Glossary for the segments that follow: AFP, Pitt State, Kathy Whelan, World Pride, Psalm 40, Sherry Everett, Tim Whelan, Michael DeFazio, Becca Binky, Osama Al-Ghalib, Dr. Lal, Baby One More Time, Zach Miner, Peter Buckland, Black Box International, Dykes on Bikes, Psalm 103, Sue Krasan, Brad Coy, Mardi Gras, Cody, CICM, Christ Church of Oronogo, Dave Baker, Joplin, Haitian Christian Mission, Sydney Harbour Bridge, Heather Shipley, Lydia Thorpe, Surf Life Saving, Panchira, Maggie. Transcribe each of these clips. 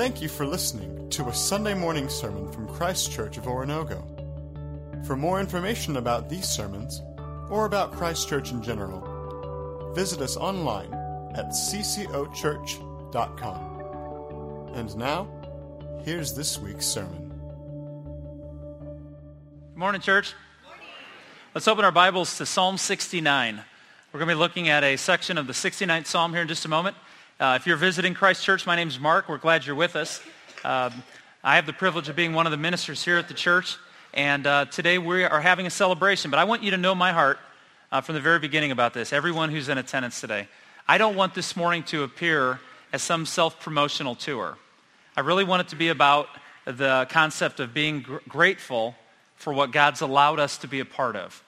Thank you for listening to a Sunday morning sermon from Christ Church of Oronogo. For more information about these sermons, or about Christ Church in general, visit us online at ccochurch.com. And now, here's this week's sermon. Good morning, church. Morning. Let's open our Bibles to Psalm 69. We're going to be looking at a section of the 69th Psalm here in just a moment. If you're visiting Christ Church, my name's Mark. We're glad you're with us. I have the privilege of being one of the ministers here at the church, and today we are having a celebration, but I want you to know my heart from the very beginning about this, everyone who's in attendance today. I don't want this morning to appear as some self-promotional tour. I really want it to be about the concept of being grateful for what God's allowed us to be a part of.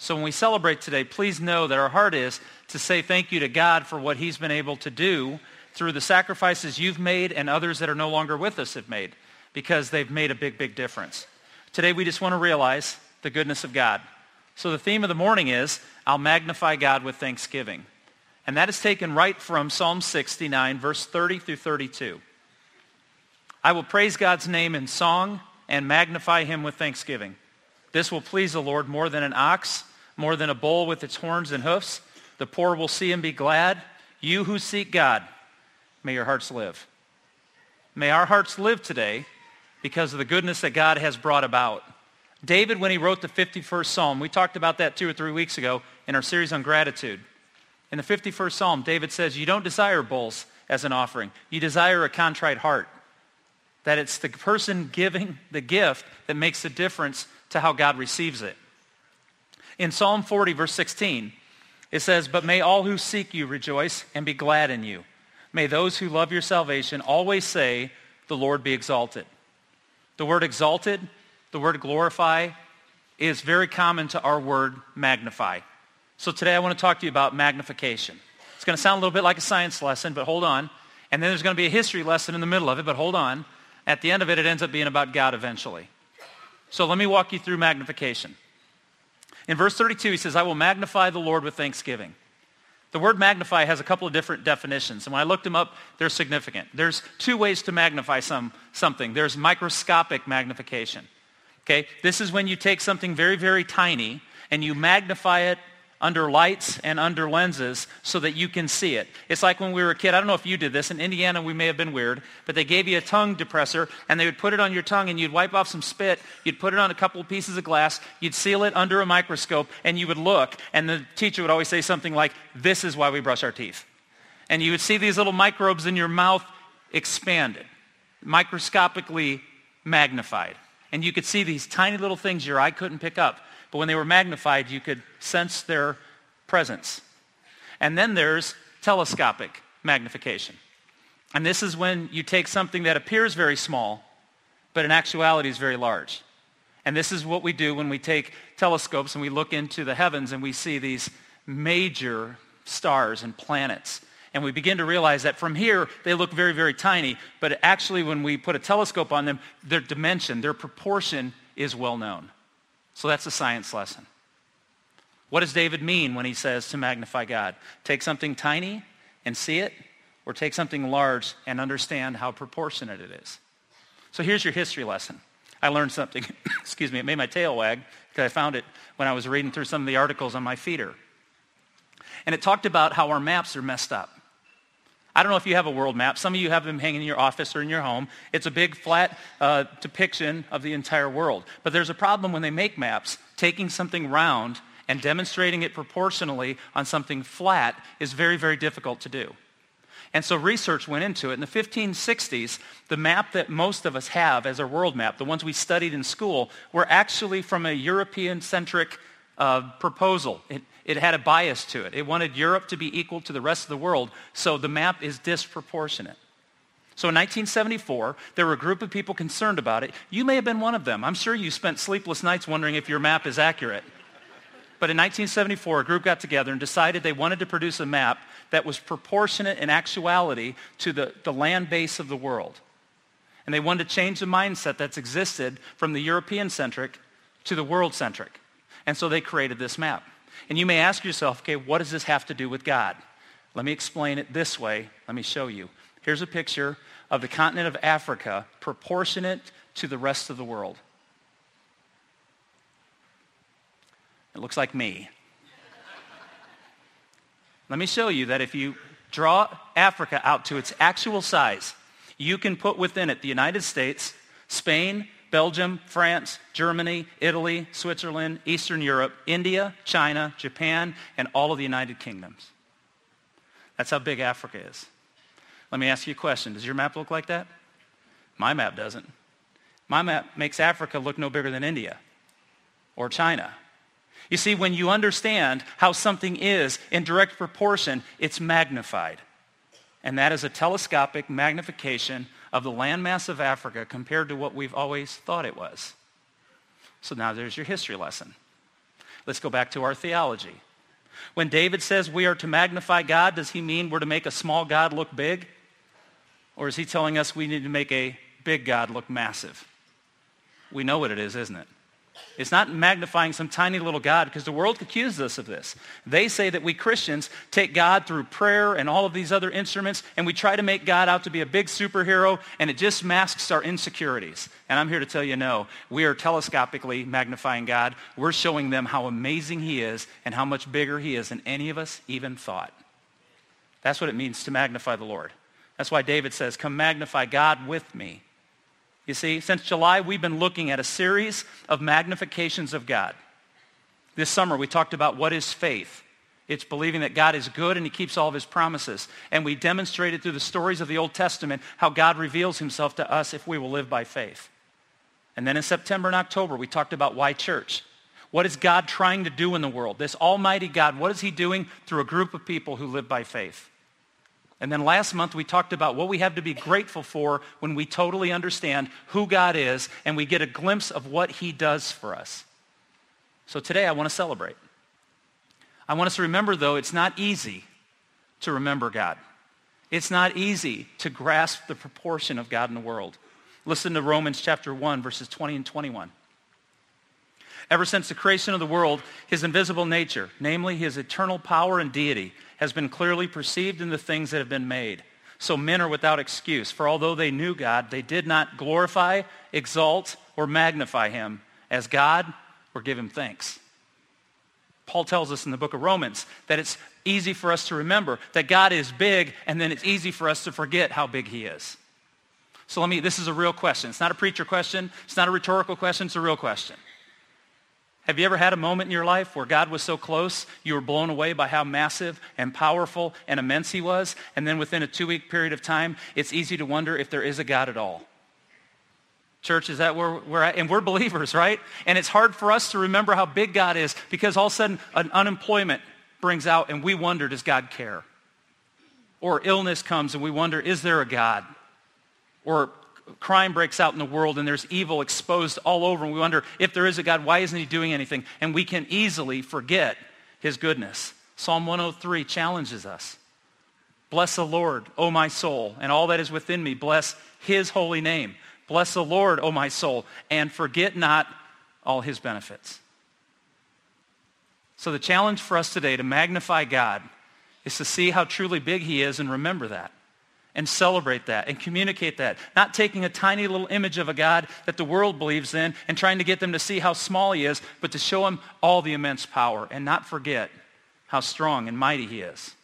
So when we celebrate today, please know that our heart is to say thank you to God for what he's been able to do through the sacrifices you've made and others that are no longer with us have made, because they've made a big, big difference. Today, we just want to realize the goodness of God. So the theme of the morning is, I'll magnify God with thanksgiving. And that is taken right from Psalm 69, verse 30 through 32. I will praise God's name in song and magnify him with thanksgiving. This will please the Lord more than an ox, more than a bull with its horns and hoofs. The poor will see and be glad. You who seek God, may your hearts live. May our hearts live today because of the goodness that God has brought about. David, when he wrote the 51st Psalm, we talked about that 2 or 3 weeks ago in our series on gratitude. In the 51st Psalm, David says, you don't desire bulls as an offering. You desire a contrite heart. That it's the person giving the gift that makes the difference to how God receives it. In Psalm 40, verse 16, it says, but may all who seek you rejoice and be glad in you. May those who love your salvation always say, the Lord be exalted. The word exalted, the word glorify, is very common to our word magnify. So today I want to talk to you about magnification. It's going to sound a little bit like a science lesson, but hold on. And then there's going to be a history lesson in the middle of it, but hold on. At the end of it, it ends up being about God eventually. So let me walk you through magnification. In verse 32, he says, I will magnify the Lord with thanksgiving. The word magnify has a couple of different definitions. And when I looked them up, they're significant. There's two ways to magnify something. There's microscopic magnification. Okay, this is when you take something very, very tiny and you magnify it under lights and under lenses so that you can see it. It's like when we were a kid, I don't know if you did this, in Indiana we may have been weird, but they gave you a tongue depressor and they would put it on your tongue and you'd wipe off some spit, you'd put it on a couple of pieces of glass, you'd seal it under a microscope and you would look and the teacher would always say something like, this is why we brush our teeth. And you would see these little microbes in your mouth expanded, microscopically magnified. And you could see these tiny little things your eye couldn't pick up. But when they were magnified, you could sense their presence. And then there's telescopic magnification. And this is when you take something that appears very small, but in actuality is very large. And this is what we do when we take telescopes and we look into the heavens and we see these major stars and planets. And we begin to realize that from here, they look very, very tiny. But actually, when we put a telescope on them, their dimension, their proportion is well known. So that's a science lesson. What does David mean when he says to magnify God? Take something tiny and see it, or take something large and understand how proportionate it is. So here's your history lesson. I learned something. Excuse me, it made my tail wag because I found it when I was reading through some of the articles on my feeder. And it talked about how our maps are messed up. I don't know if you have a world map. Some of you have them hanging in your office or in your home. It's a big flat depiction of the entire world. But there's a problem when they make maps. Taking something round and demonstrating it proportionally on something flat is very, very difficult to do. And so research went into it. In the 1560s, the map that most of us have as our world map, the ones we studied in school, were actually from a European-centric proposal. It had a bias to it. It wanted Europe to be equal to the rest of the world, so the map is disproportionate. So in 1974, there were a group of people concerned about it. You may have been one of them. I'm sure you spent sleepless nights wondering if your map is accurate. But in 1974, a group got together and decided they wanted to produce a map that was proportionate in actuality to the land base of the world. And they wanted to change the mindset that's existed from the European-centric to the world-centric. And so they created this map. And you may ask yourself, okay, what does this have to do with God? Let me explain it this way. Let me show you. Here's a picture of the continent of Africa proportionate to the rest of the world. It looks like me. Let me show you that if you draw Africa out to its actual size, you can put within it the United States, Spain, Belgium, France, Germany, Italy, Switzerland, Eastern Europe, India, China, Japan, and all of the United Kingdoms. That's how big Africa is. Let me ask you a question. Does your map look like that? My map doesn't. My map makes Africa look no bigger than India or China. You see, when you understand how something is in direct proportion, it's magnified. And that is a telescopic magnification of the landmass of Africa compared to what we've always thought it was. So now there's your history lesson. Let's go back to our theology. When David says we are to magnify God, does he mean we're to make a small God look big? Or is he telling us we need to make a big God look massive? We know what it is, isn't it? It's not magnifying some tiny little God, because the world accuses us of this. They say that we Christians take God through prayer and all of these other instruments, and we try to make God out to be a big superhero, and it just masks our insecurities. And I'm here to tell you, no, we are telescopically magnifying God. We're showing them how amazing he is and how much bigger he is than any of us even thought. That's what it means to magnify the Lord. That's why David says, come magnify God with me. You see, since July, we've been looking at a series of magnifications of God. This summer, we talked about what is faith. It's believing that God is good and he keeps all of his promises. And we demonstrated through the stories of the Old Testament how God reveals himself to us if we will live by faith. And then in September and October, we talked about why church. What is God trying to do in the world? This almighty God, what is he doing through a group of people who live by faith? And then last month, we talked about what we have to be grateful for when we totally understand who God is and we get a glimpse of what he does for us. So today, I want to celebrate. I want us to remember, though, it's not easy to remember God. It's not easy to grasp the proportion of God in the world. Listen to Romans chapter 1, verses 20 and 21. Ever since the creation of the world, his invisible nature, namely his eternal power and deity, has been clearly perceived in the things that have been made. So men are without excuse, for although they knew God, they did not glorify, exalt, or magnify him as God or give him thanks. Paul tells us in the book of Romans that it's easy for us to remember that God is big, and then it's easy for us to forget how big he is. So this is a real question. It's not a preacher question. It's not a rhetorical question. It's a real question. Have you ever had a moment in your life where God was so close, you were blown away by how massive and powerful and immense he was, and then within a 2-week period of time, it's easy to wonder if there is a God at all? Church, is that where we're at? And we're believers, right? And it's hard for us to remember how big God is because all of a sudden an unemployment brings out and we wonder, does God care? Or illness comes and we wonder, is there a God? Or crime breaks out in the world and there's evil exposed all over, and we wonder, if there is a God, why isn't he doing anything? And we can easily forget his goodness. Psalm 103 challenges us. Bless the Lord, O my soul, and all that is within me. Bless his holy name. Bless the Lord, O my soul, and forget not all his benefits. So the challenge for us today to magnify God is to see how truly big he is and remember that. And celebrate that and communicate that. Not taking a tiny little image of a God that the world believes in and trying to get them to see how small he is, but to show him all the immense power and not forget how strong and mighty he is.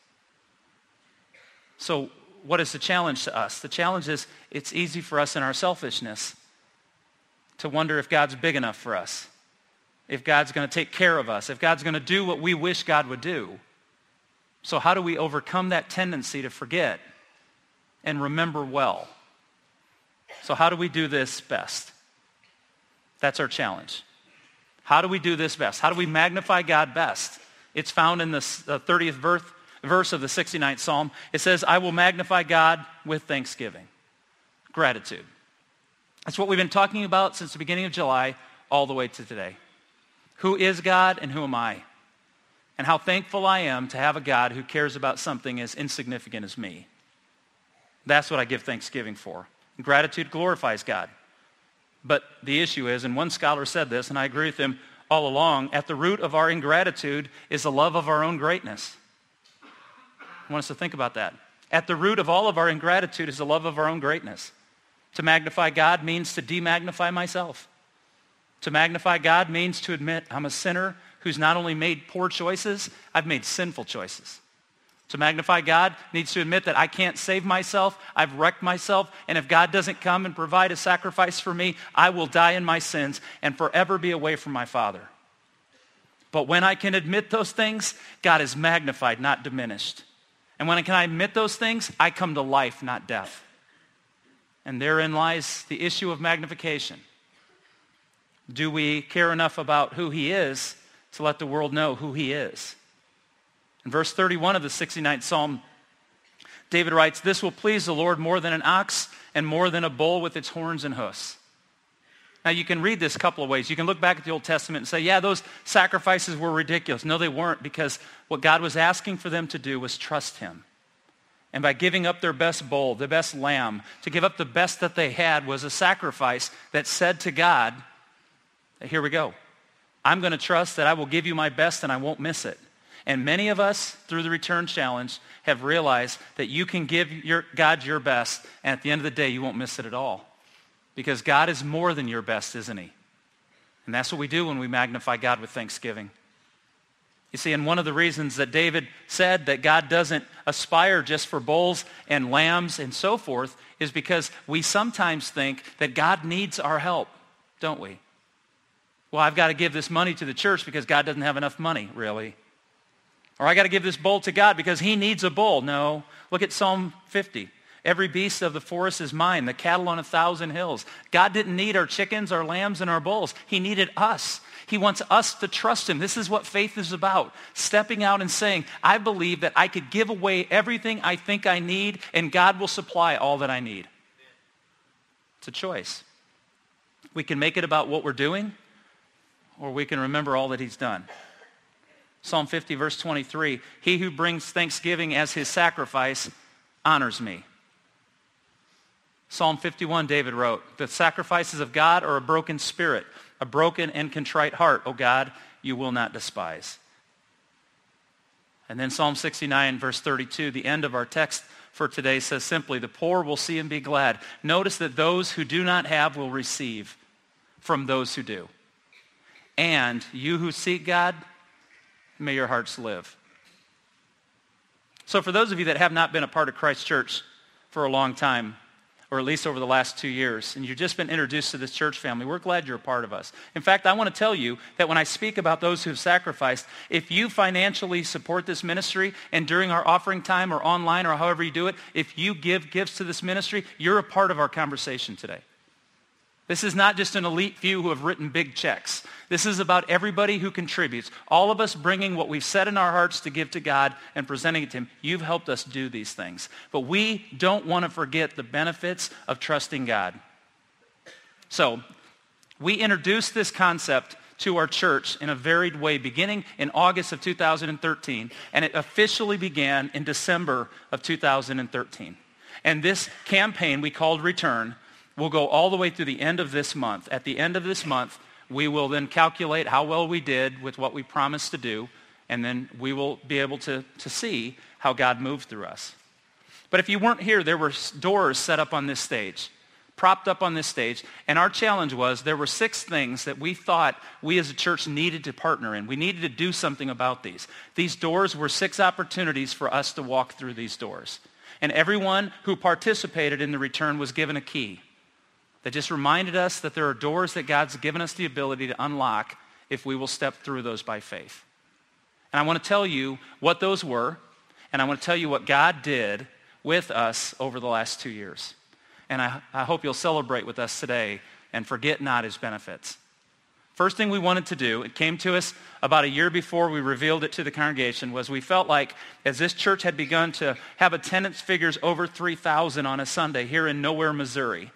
So what is the challenge to us? The challenge is it's easy for us in our selfishness to wonder if God's big enough for us, if God's going to take care of us, if God's going to do what we wish God would do. So how do we overcome that tendency to forget and remember well? So how do we do this best? That's our challenge. How do we do this best? How do we magnify God best? It's found in the 30th verse of the 69th Psalm. It says, I will magnify God with thanksgiving. Gratitude. That's what we've been talking about since the beginning of July all the way to today. Who is God and who am I? And how thankful I am to have a God who cares about something as insignificant as me. That's what I give thanksgiving for. Gratitude glorifies God. But the issue is, and one scholar said this, and I agree with him all along, at the root of our ingratitude is the love of our own greatness. I want us to think about that. At the root of all of our ingratitude is the love of our own greatness. To magnify God means to demagnify myself. To magnify God means to admit I'm a sinner who's not only made poor choices, I've made sinful choices. To magnify God needs to admit that I can't save myself, I've wrecked myself, and if God doesn't come and provide a sacrifice for me, I will die in my sins and forever be away from my Father. But when I can admit those things, God is magnified, not diminished. And when I can admit those things, I come to life, not death. And therein lies the issue of magnification. Do we care enough about who he is to let the world know who he is? In verse 31 of the 69th Psalm, David writes, "This will please the Lord more than an ox and more than a bull with its horns and hoofs." Now you can read this a couple of ways. You can look back at the Old Testament and say, yeah, those sacrifices were ridiculous. No, they weren't, because what God was asking for them to do was trust him. And by giving up their best bull, the best lamb, to give up the best that they had was a sacrifice that said to God, here we go. I'm going to trust that I will give you my best and I won't miss it. And many of us, through the Return Challenge, have realized that you can give God your best, and at the end of the day, you won't miss it at all. Because God is more than your best, isn't he? And that's what we do when we magnify God with thanksgiving. You see, and one of the reasons that David said that God doesn't aspire just for bulls and lambs and so forth is because we sometimes think that God needs our help, don't we? Well, I've got to give this money to the church because God doesn't have enough money, really. Or I got to give this bull to God because he needs a bull. No. Look at Psalm 50. Every beast of the forest is mine, the cattle on 1,000 hills. God didn't need our chickens, our lambs, and our bulls. He needed us. He wants us to trust him. This is what faith is about, stepping out and saying, I believe that I could give away everything I think I need, and God will supply all that I need. It's a choice. We can make it about what we're doing, or we can remember all that he's done. Psalm 50, verse 23, he who brings thanksgiving as his sacrifice honors me. Psalm 51, David wrote, the sacrifices of God are a broken spirit, a broken and contrite heart, O God, you will not despise. And then Psalm 69, verse 32, the end of our text for today says simply, the poor will see and be glad. Notice that those who do not have will receive from those who do. And you who seek God, may your hearts live. So for those of you that have not been a part of Christ Church for a long time, or at least over the last 2 years, and you've just been introduced to this church family, we're glad you're a part of us. In fact, I want to tell you that when I speak about those who've sacrificed, if you financially support this ministry, and during our offering time or online or however you do it, if you give gifts to this ministry, you're a part of our conversation today. This is not just an elite few who have written big checks. This is about everybody who contributes. All of us bringing what we've said in our hearts to give to God and presenting it to him. You've helped us do these things. But we don't want to forget the benefits of trusting God. So we introduced this concept to our church in a varied way beginning in August of 2013. And it officially began in December of 2013. And this campaign we called Return will go all the way through the end of this month. At the end of this month, we will then calculate how well we did with what we promised to do, and then we will be able to see how God moved through us. But if you weren't here, there were doors set up on this stage, propped up on this stage, and our challenge was there were 6 things that we thought we as a church needed to partner in. We needed to do something about these. These doors were 6 opportunities for us to walk through these doors. And everyone who participated in the Return was given a key that just reminded us that there are doors that God's given us the ability to unlock if we will step through those by faith. And I want to tell you what those were, and I want to tell you what God did with us over the last 2 years. And I hope you'll celebrate with us today and forget not his benefits. First thing we wanted to do, it came to us about a year before we revealed it to the congregation, was we felt like as this church had begun to have attendance figures over 3,000 on a Sunday here in Nowhere, Missouri,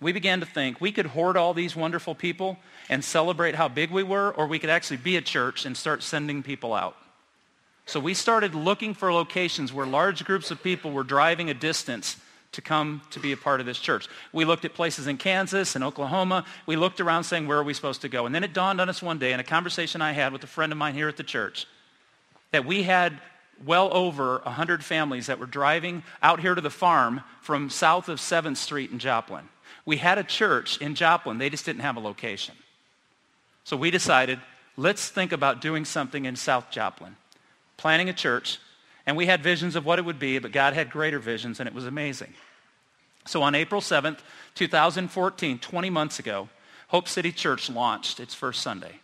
we began to think we could hoard all these wonderful people and celebrate how big we were, or we could actually be a church and start sending people out. So we started looking for locations where large groups of people were driving a distance to come to be a part of this church. We looked at places in Kansas and Oklahoma. We looked around saying, where are we supposed to go? And then it dawned on us one day in a conversation I had with a friend of mine here at the church that we had well over 100 families that were driving out here to the farm from south of 7th Street in Joplin. We had a church in Joplin. They just didn't have a location. So we decided, let's think about doing something in South Joplin, planning a church. And we had visions of what it would be, but God had greater visions, and it was amazing. So on April 7th, 2014, 20 months ago, Hope City Church launched its first Sunday.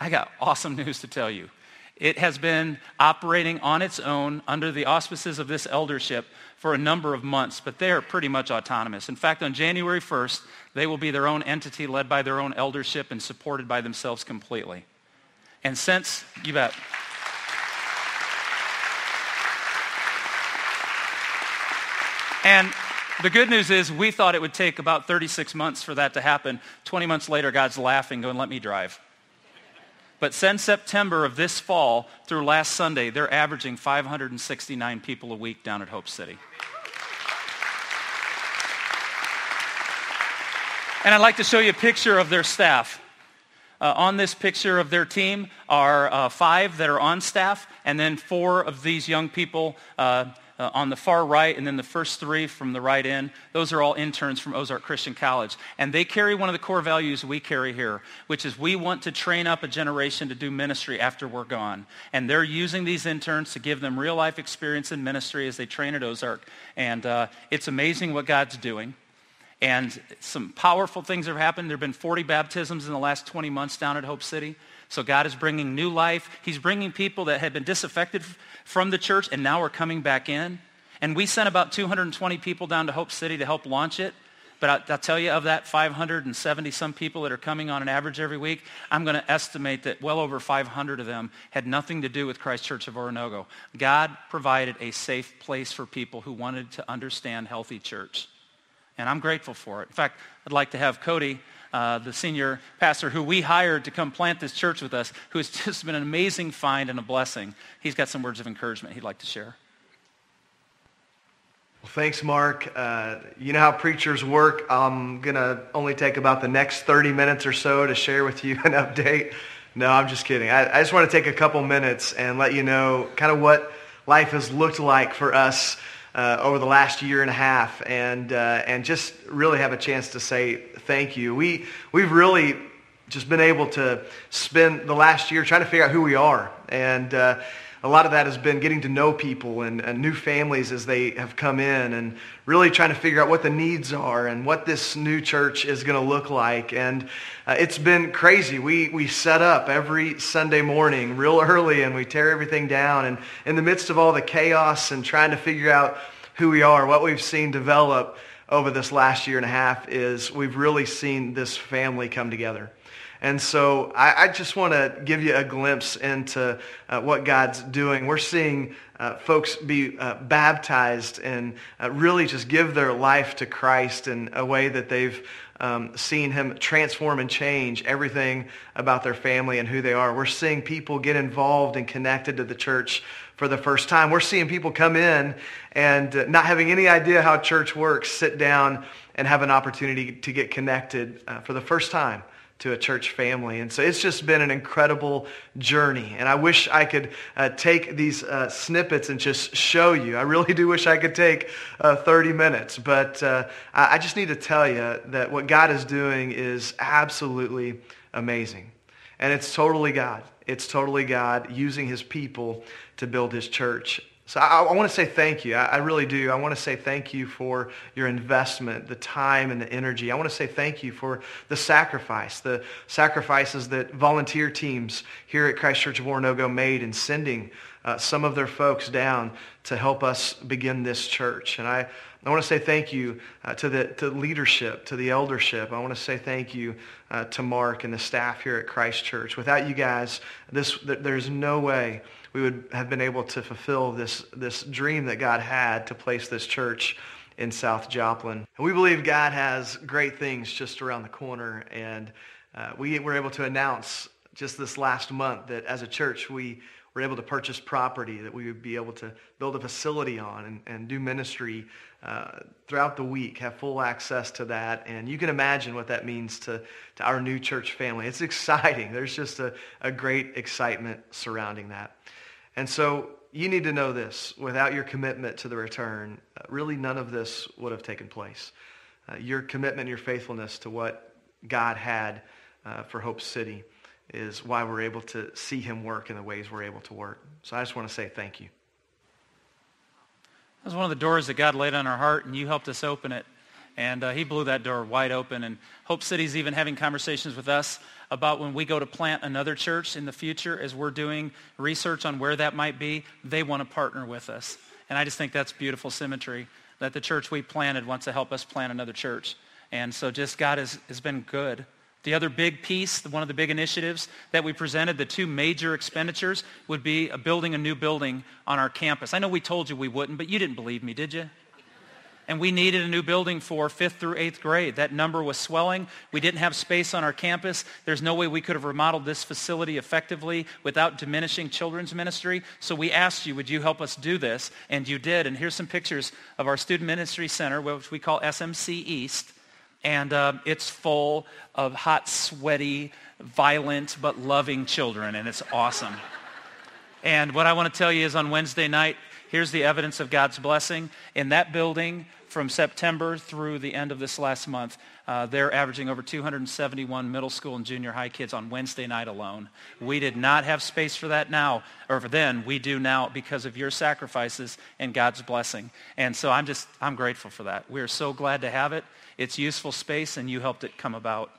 I got awesome news to tell you. It has been operating on its own under the auspices of this eldership for a number of months, but they are pretty much autonomous. In fact, on January 1st, they will be their own entity led by their own eldership and supported by themselves completely. And since, you bet. And the good news is we thought it would take about 36 months for that to happen. 20 months later, God's laughing, going, let me drive. But since September of this fall through last Sunday, they're averaging 569 people a week down at Hope City. And I'd like to show you a picture of their staff. On this picture of their team are 5 that are on staff, and then 4 of these young people on the far right, and then the first 3 from the right end. Those are all interns from Ozark Christian College. And they carry one of the core values we carry here, which is we want to train up a generation to do ministry after we're gone. And they're using these interns to give them real-life experience in ministry as they train at Ozark. And it's amazing what God's doing. And some powerful things have happened. There have been 40 baptisms in the last 20 months down at Hope City. So God is bringing new life. He's bringing people that had been disaffected from the church and now are coming back in. And we sent about 220 people down to Hope City to help launch it. But I'll tell you, of that 570 some people that are coming on an average every week, I'm going to estimate that well over 500 of them had nothing to do with Christ Church of Oronogo. God provided a safe place for people who wanted to understand healthy church. And I'm grateful for it. In fact, I'd like to have Cody, the senior pastor who we hired to come plant this church with us, who has just been an amazing find and a blessing. He's got some words of encouragement he'd like to share. Well, thanks, Mark. You know how preachers work. I'm going to only take about the next 30 minutes or so to share with you an update. No, I'm just kidding. I just want to take a couple minutes and let you know kind of what life has looked like for us over the last year and a half, and just really have a chance to say thank you. We've really just been able to spend the last year trying to figure out who we are, and a lot of that has been getting to know people and new families as they have come in, and really trying to figure out what the needs are and what this new church is going to look like. And it's been crazy. We set up every Sunday morning real early, and we tear everything down. And in the midst of all the chaos and trying to figure out who we are, what we've seen develop over this last year and a half is we've really seen this family come together. And so I just want to give you a glimpse into what God's doing. We're seeing folks be baptized and really just give their life to Christ in a way that they've seen him transform and change everything about their family and who they are. We're seeing people get involved and connected to the church for the first time. We're seeing people come in and not having any idea how church works, sit down and have an opportunity to get connected for the first time to a church family. And so it's just been an incredible journey. And I wish I could take these snippets and just show you. I really do wish I could take 30 minutes. But I just need to tell you that what God is doing is absolutely amazing. And it's totally God. It's totally God using his people to build his church. So I want to say thank you. I really do. I want to say thank you for your investment, the time and the energy. I want to say thank you for the sacrifices that volunteer teams here at Christ Church of Oronogo made in sending some of their folks down to help us begin this church. And I want to say thank you to leadership, to the eldership. I want to say thank you to Mark and the staff here at Christ Church. Without you guys, there's no way we would have been able to fulfill this dream that God had to place this church in South Joplin. And we believe God has great things just around the corner. And we were able to announce just this last month that as a church, we were able to purchase property that we would be able to build a facility on and do ministry throughout the week, have full access to that. And you can imagine what that means to our new church family. It's exciting. There's just a great excitement surrounding that. And so You need to know this. Without your commitment to the return, really none of this would have taken place. Your commitment, your faithfulness to what God had for Hope City is why we're able to see him work in the ways we're able to work. So I just want to say thank you. That was one of the doors that God laid on our heart, and you helped us open it. And he blew that door wide open. And Hope City's even having conversations with us about when we go to plant another church in the future, as we're doing research on where that might be, they want to partner with us. And I just think that's beautiful symmetry, that the church we planted wants to help us plant another church. And so just God has been good. The other big piece, one of the big initiatives that we presented, the two major expenditures, would be building a new building on our campus. I know we told you we wouldn't, but you didn't believe me, did you? And we needed a new building for 5th through 8th grade. That number was swelling. We didn't have space on our campus. There's no way we could have remodeled this facility effectively without diminishing children's ministry. So we asked you, would you help us do this? And you did. And here's some pictures of our Student Ministry Center, which we call SMC East. And it's full of hot, sweaty, violent, but loving children. And it's awesome. And what I want to tell you is on Wednesday night, here's the evidence of God's blessing. In that building, from September through the end of this last month, they're averaging over 271 middle school and junior high kids on Wednesday night alone. We did not have space for that now, or for then. We do now because of your sacrifices and God's blessing. And so I'm grateful for that. We're so glad to have it. It's useful space, and you helped it come about.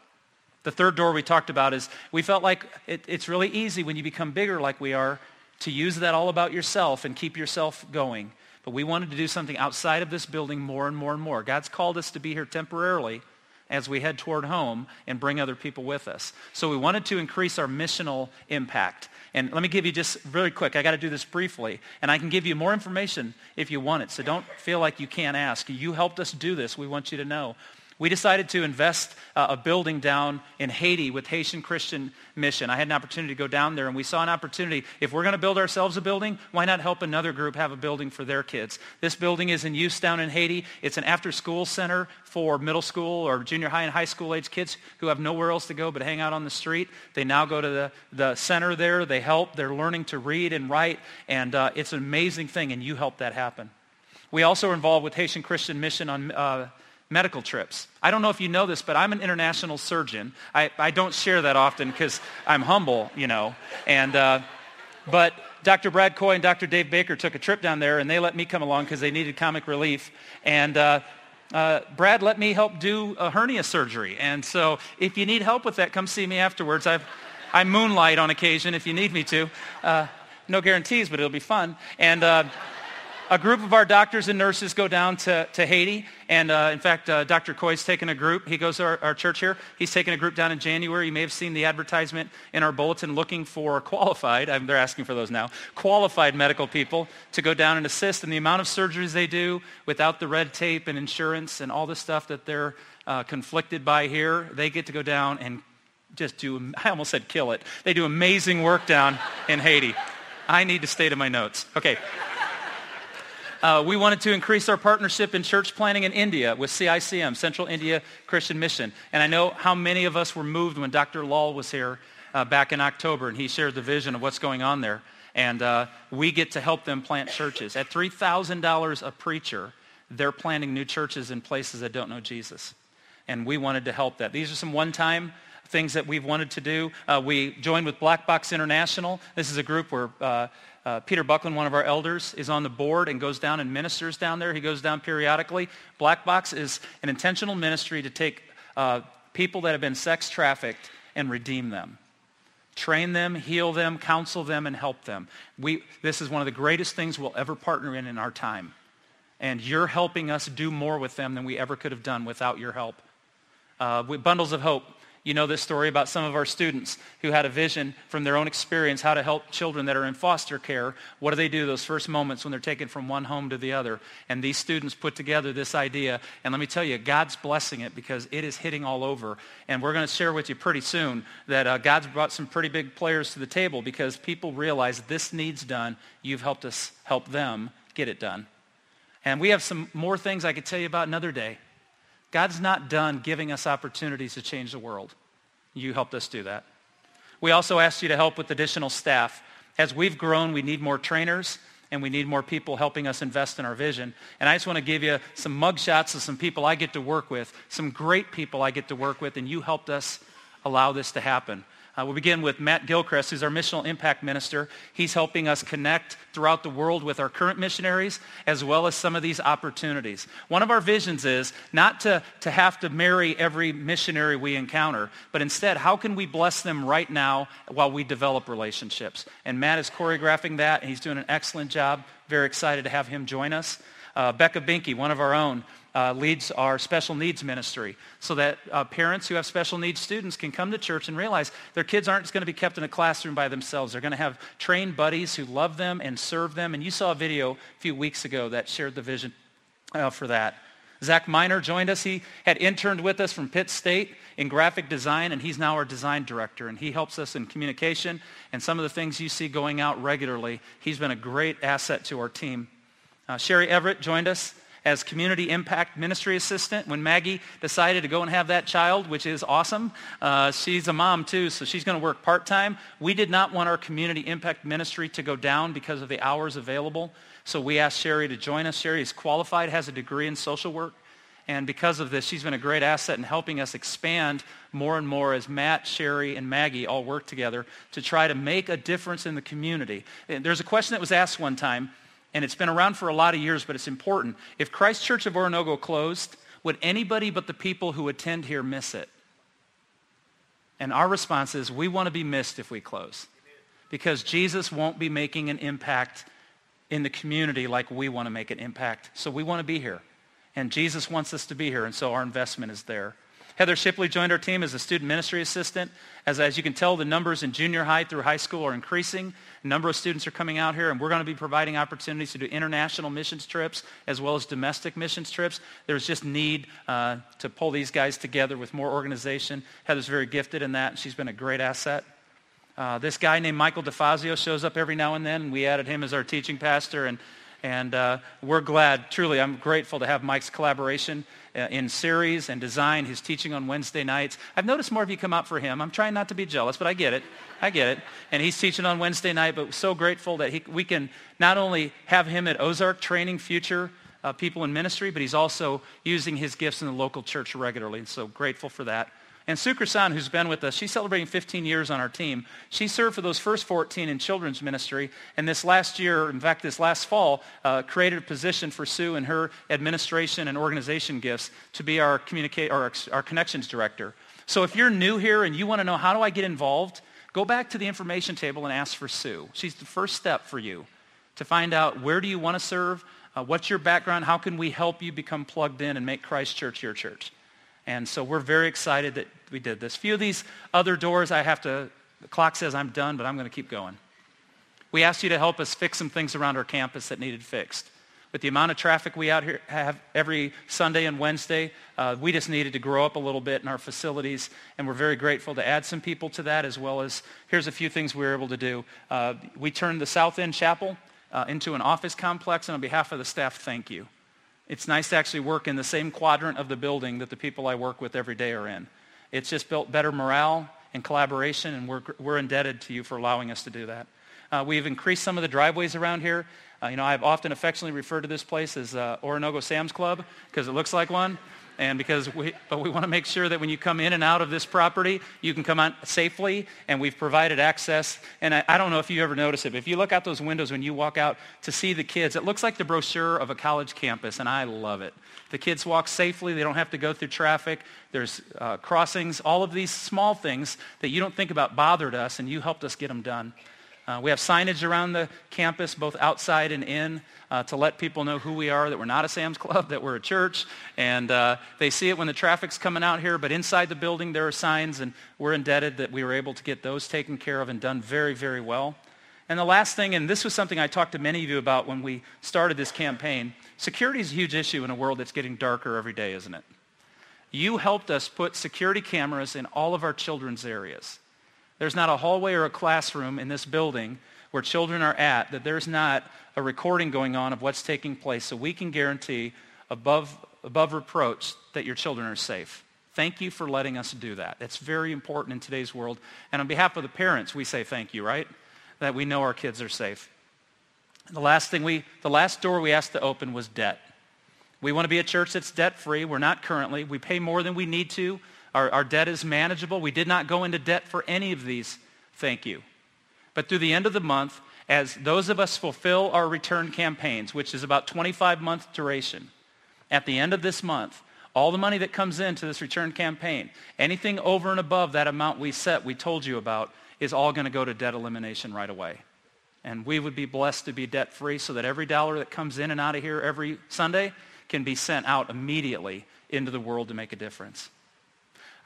The third door we talked about is we felt like it's really easy when you become bigger like we are to use that all about yourself and keep yourself going. But we wanted to do something outside of this building more and more and more. God's called us to be here temporarily as we head toward home and bring other people with us. So we wanted to increase our missional impact. And let me give you just really quick, I got to do this briefly, and I can give you more information if you want it. So don't feel like you can't ask. You helped us do this. We want you to know. We decided to invest a building down in Haiti with Haitian Christian Mission. I had an opportunity to go down there, and we saw an opportunity. If we're going to build ourselves a building, why not help another group have a building for their kids? This building is in use down in Haiti. It's an after-school center for middle school or junior high and high school age kids who have nowhere else to go but hang out on the street. They now go to the center there. They help. They're learning to read and write, and it's an amazing thing, and you helped that happen. We also are involved with Haitian Christian Mission on medical trips. I don't know if you know this, but I'm an international surgeon. I don't share that often because I'm humble, you know. And but Dr. Brad Coy and Dr. Dave Baker took a trip down there, and they let me come along because they needed comic relief. And Brad let me help do a hernia surgery. And so if you need help with that, come see me afterwards. I moonlight on occasion if you need me to. No guarantees, but it'll be fun. And a group of our doctors and nurses go down to Haiti, and in fact, Dr. Coy's taken a group. He goes to our church here. He's taken a group down in January. You may have seen the advertisement in our bulletin looking for qualified, they're asking for those now, qualified medical people to go down and assist in the amount of surgeries they do without the red tape and insurance and all the stuff that they're conflicted by here. They get to go down and just do, I almost said kill it. They do amazing work down in Haiti. I need to stay to my notes. Okay. We wanted to increase our partnership in church planting in India with CICM, Central India Christian Mission. And I know how many of us were moved when Dr. Lal was here back in October, and he shared the vision of what's going on there. And we get to help them plant churches. At $3,000 a preacher, they're planting new churches in places that don't know Jesus. And we wanted to help that. These are some one-time things that we've wanted to do. We joined with Black Box International. This is a group where Peter Buckland, one of our elders, is on the board and goes down and ministers down there. He goes down periodically. Black Box is an intentional ministry to take people that have been sex trafficked and redeem them. Train them, heal them, counsel them, and help them. This is one of the greatest things we'll ever partner in our time. And you're helping us do more with them than we ever could have done without your help. With Bundles of Hope. You know this story about some of our students who had a vision from their own experience how to help children that are in foster care. What do they do those first moments when they're taken from one home to the other? And these students put together this idea. And let me tell you, God's blessing it because it is hitting all over. And we're going to share with you pretty soon that God's brought some pretty big players to the table because people realize this needs done. You've helped us help them get it done. And we have some more things I could tell you about another day. God's not done giving us opportunities to change the world. You helped us do that. We also asked you to help with additional staff. As we've grown, we need more trainers. and we need more people helping us invest in our vision. And I just want to give you some mugshots of some people I get to work with, some great people I get to work with, and you helped us allow this to happen. We'll begin with Matt Gilchrist, who's our missional impact minister. He's helping us connect throughout the world with our current missionaries as well as some of these opportunities. One of our visions is not to have to marry every missionary we encounter, but instead, how can we bless them right now while we develop relationships? And Matt is choreographing that, and he's doing an excellent job. Very excited to have him join us. Becca Binky, one of our own, leads our special needs ministry so that parents who have special needs students can come to church and realize their kids aren't just going to be kept in a classroom by themselves. They're going to have trained buddies who love them and serve them. And you saw a video a few weeks ago that shared the vision for that. Zach Miner joined us. He had interned with us from Pitt State in graphic design, and he's now our design director. And he helps us in communication and some of the things you see going out regularly. He's been a great asset to our team. Sherry Everett joined us as Community Impact Ministry Assistant when Maggie decided to go and have that child, which is awesome. She's a mom too, so she's going to work part-time. We did not want our Community Impact Ministry to go down because of the hours available, so we asked Sherry to join us. Sherry is qualified, has a degree in social work, and because of this, she's been a great asset in helping us expand more and more as Matt, Sherry, and Maggie all work together to try to make a difference in the community. And there's a question that was asked one time, and it's been around for a lot of years, but it's important. If Christ Church of Oronogo closed, would anybody but the people who attend here miss it? And our response is, we want to be missed if we close. Because Jesus won't be making an impact in the community like we want to make an impact. So we want to be here. And Jesus wants us to be here, and so our investment is there. Heather Shipley joined our team as a student ministry assistant. As you can tell, the numbers in junior high through high school are increasing. A number of students are coming out here, and we're going to be providing opportunities to do international missions trips as well as domestic missions trips. There's just need to pull these guys together with more organization. Heather's very gifted in that. She's been a great asset. This guy named Michael DeFazio shows up every now and then, and we added him as our teaching pastor, and we're glad. Truly, I'm grateful to have Mike's collaboration in series and design, his teaching on Wednesday nights. I've noticed more of you come out for him. I'm trying not to be jealous, but I get it. And he's teaching on Wednesday night, but so grateful that we can not only have him at Ozark training future people in ministry, but he's also using his gifts in the local church regularly, and so grateful for that. And Sue Krasan, who's been with us, she's celebrating 15 years on our team. She served for those first 14 in children's ministry, and this last fall, created a position for Sue and her administration and organization gifts to be our connections director. So if you're new here and you want to know, how do I get involved, go back to the information table and ask for Sue. She's the first step for you to find out, where do you want to serve, what's your background, how can we help you become plugged in and make Christ Church your church. And so we're very excited that we did this. A few of these other doors the clock says I'm done, but I'm going to keep going. We asked you to help us fix some things around our campus that needed fixed. With the amount of traffic we out here have every Sunday and Wednesday, we just needed to grow up a little bit in our facilities, and we're very grateful to add some people to that, as well as here's a few things we were able to do. We turned the South End Chapel into an office complex, and on behalf of the staff, thank you. It's nice to actually work in the same quadrant of the building that the people I work with every day are in. It's just built better morale and collaboration, and we're indebted to you for allowing us to do that. We've increased some of the driveways around here. I've often affectionately referred to this place as Oronogo Sam's Club because it looks like one, and but we want to make sure that when you come in and out of this property, you can come out safely, and we've provided access. And I don't know if you ever notice it, but if you look out those windows when you walk out to see the kids, it looks like the brochure of a college campus, and I love it. The kids walk safely. They don't have to go through traffic. There's crossings. All of these small things that you don't think about bothered us, and you helped us get them done. We have signage around the campus, both outside and in, to let people know who we are, that we're not a Sam's Club, that we're a church. And they see it when the traffic's coming out here, but inside the building there are signs, and we're indebted that we were able to get those taken care of and done very, very well. And the last thing, and this was something I talked to many of you about when we started this campaign, security is a huge issue in a world that's getting darker every day, isn't it? You helped us put security cameras in all of our children's areas. There's not a hallway or a classroom in this building where children are at that there's not a recording going on of what's taking place, so we can guarantee above reproach that your children are safe. Thank you for letting us do that. That's very important in today's world. And on behalf of the parents, we say thank you, right? That we know our kids are safe. The last door we asked to open was debt. We want to be a church that's debt-free. We're not currently. We pay more than we need to. Our debt is manageable. We did not go into debt for any of these, thank you. But through the end of the month, as those of us fulfill our return campaigns, which is about 25-month duration, at the end of this month, all the money that comes into this return campaign, anything over and above that amount we told you about, is all going to go to debt elimination right away. And we would be blessed to be debt-free so that every dollar that comes in and out of here every Sunday can be sent out immediately into the world to make a difference.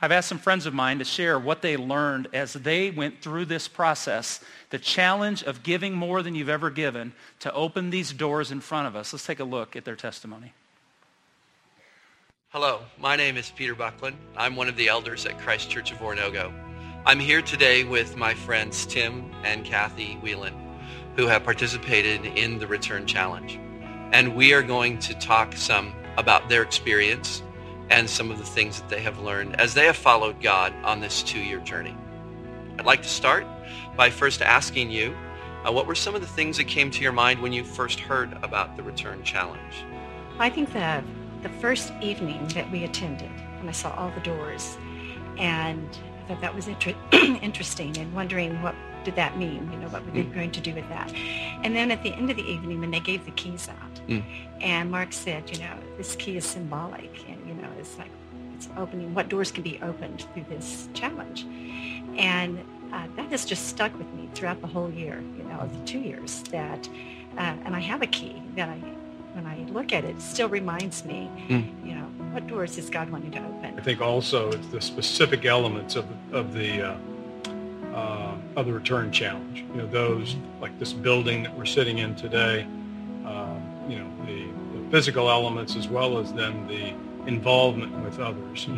I've asked some friends of mine to share what they learned as they went through this process, the challenge of giving more than you've ever given to open these doors in front of us. Let's take a look at their testimony. Hello, my name is Peter Buckland. I'm one of the elders at Christ Church of Oronogo. I'm here today with my friends Tim and Kathy Whelan, who have participated in the Return Challenge. And we are going to talk some about their experience and some of the things that they have learned as they have followed God on this 2-year journey. I'd like to start by first asking you, what were some of the things that came to your mind when you first heard about the Return Challenge? I think that the first evening that we attended, when I saw all the doors, and I thought that was interesting and wondering what did that mean, what were they going to do with that? And then at the end of the evening when they gave the keys out, and Mark said, this key is symbolic, and it's like it's opening what doors can be opened through this challenge. And that has just stuck with me throughout the whole year, of the 2 years, that and I have a key that when I look at it, it still reminds me, what doors is God wanting to open. I think also it's the specific elements of the Return Challenge, those like this building that we're sitting in today, the physical elements, as well as then the involvement with others, the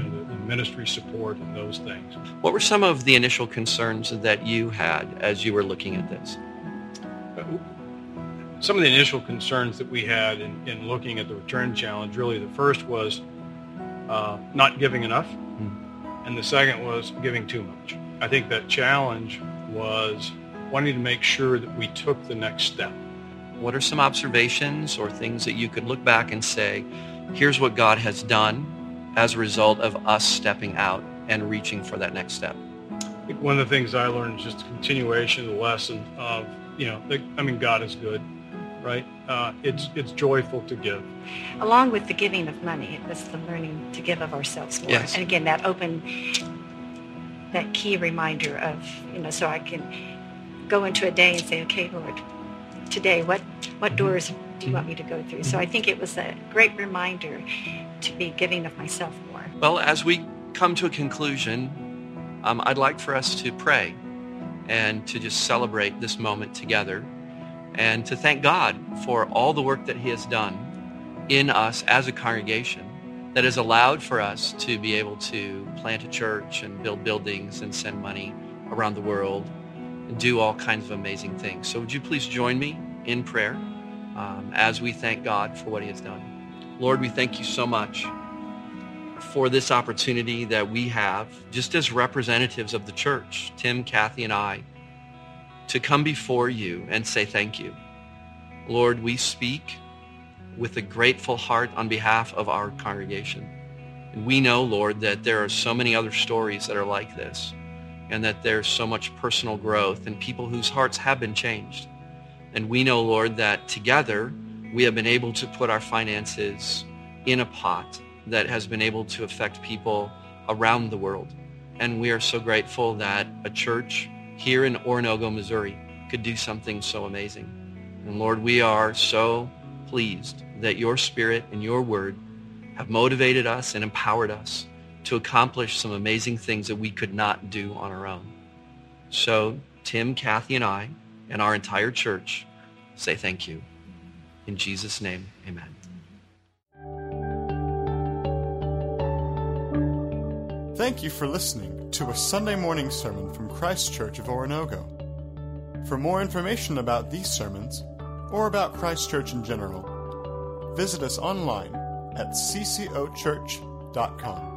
ministry support and those things. What were some of the initial concerns that you had as you were looking at this? Some of the initial concerns that we had in looking at the Return Challenge, really the first was not giving enough, and the second was giving too much. I think that challenge was wanting to make sure that we took the next step. What are some observations or things that you could look back and say, here's what God has done as a result of us stepping out and reaching for that next step? I think one of the things I learned is just the continuation of the lesson of, God is good, right? It's joyful to give. Along with the giving of money, it was the learning to give of ourselves more. Yes. And again, that key reminder of, so I can go into a day and say, okay, Lord, today, what doors do you want me to go through? So I think it was a great reminder to be giving of myself more. Well, as we come to a conclusion, I'd like for us to pray and to just celebrate this moment together and to thank God for all the work that he has done in us as a congregation that has allowed for us to be able to plant a church and build buildings and send money around the world and do all kinds of amazing things. So would you please join me in prayer as we thank God for what he has done? Lord, we thank you so much for this opportunity that we have, just as representatives of the church, Tim, Kathy, and I, to come before you and say thank you. Lord, we speak with a grateful heart on behalf of our congregation. And we know, Lord, that there are so many other stories that are like this, and that there's so much personal growth and people whose hearts have been changed. And we know, Lord, that together we have been able to put our finances in a pot that has been able to affect people around the world. And we are so grateful that a church here in Oronogo, Missouri, could do something so amazing. And Lord, we are so pleased that your Spirit and your Word have motivated us and empowered us to accomplish some amazing things that we could not do on our own. So Tim, Kathy, and I, and our entire church, say thank you. In Jesus' name, amen. Thank you for listening to a Sunday morning sermon from Christ Church of Oronogo. For more information about these sermons, or about Christ Church in general, visit us online at ccochurch.com.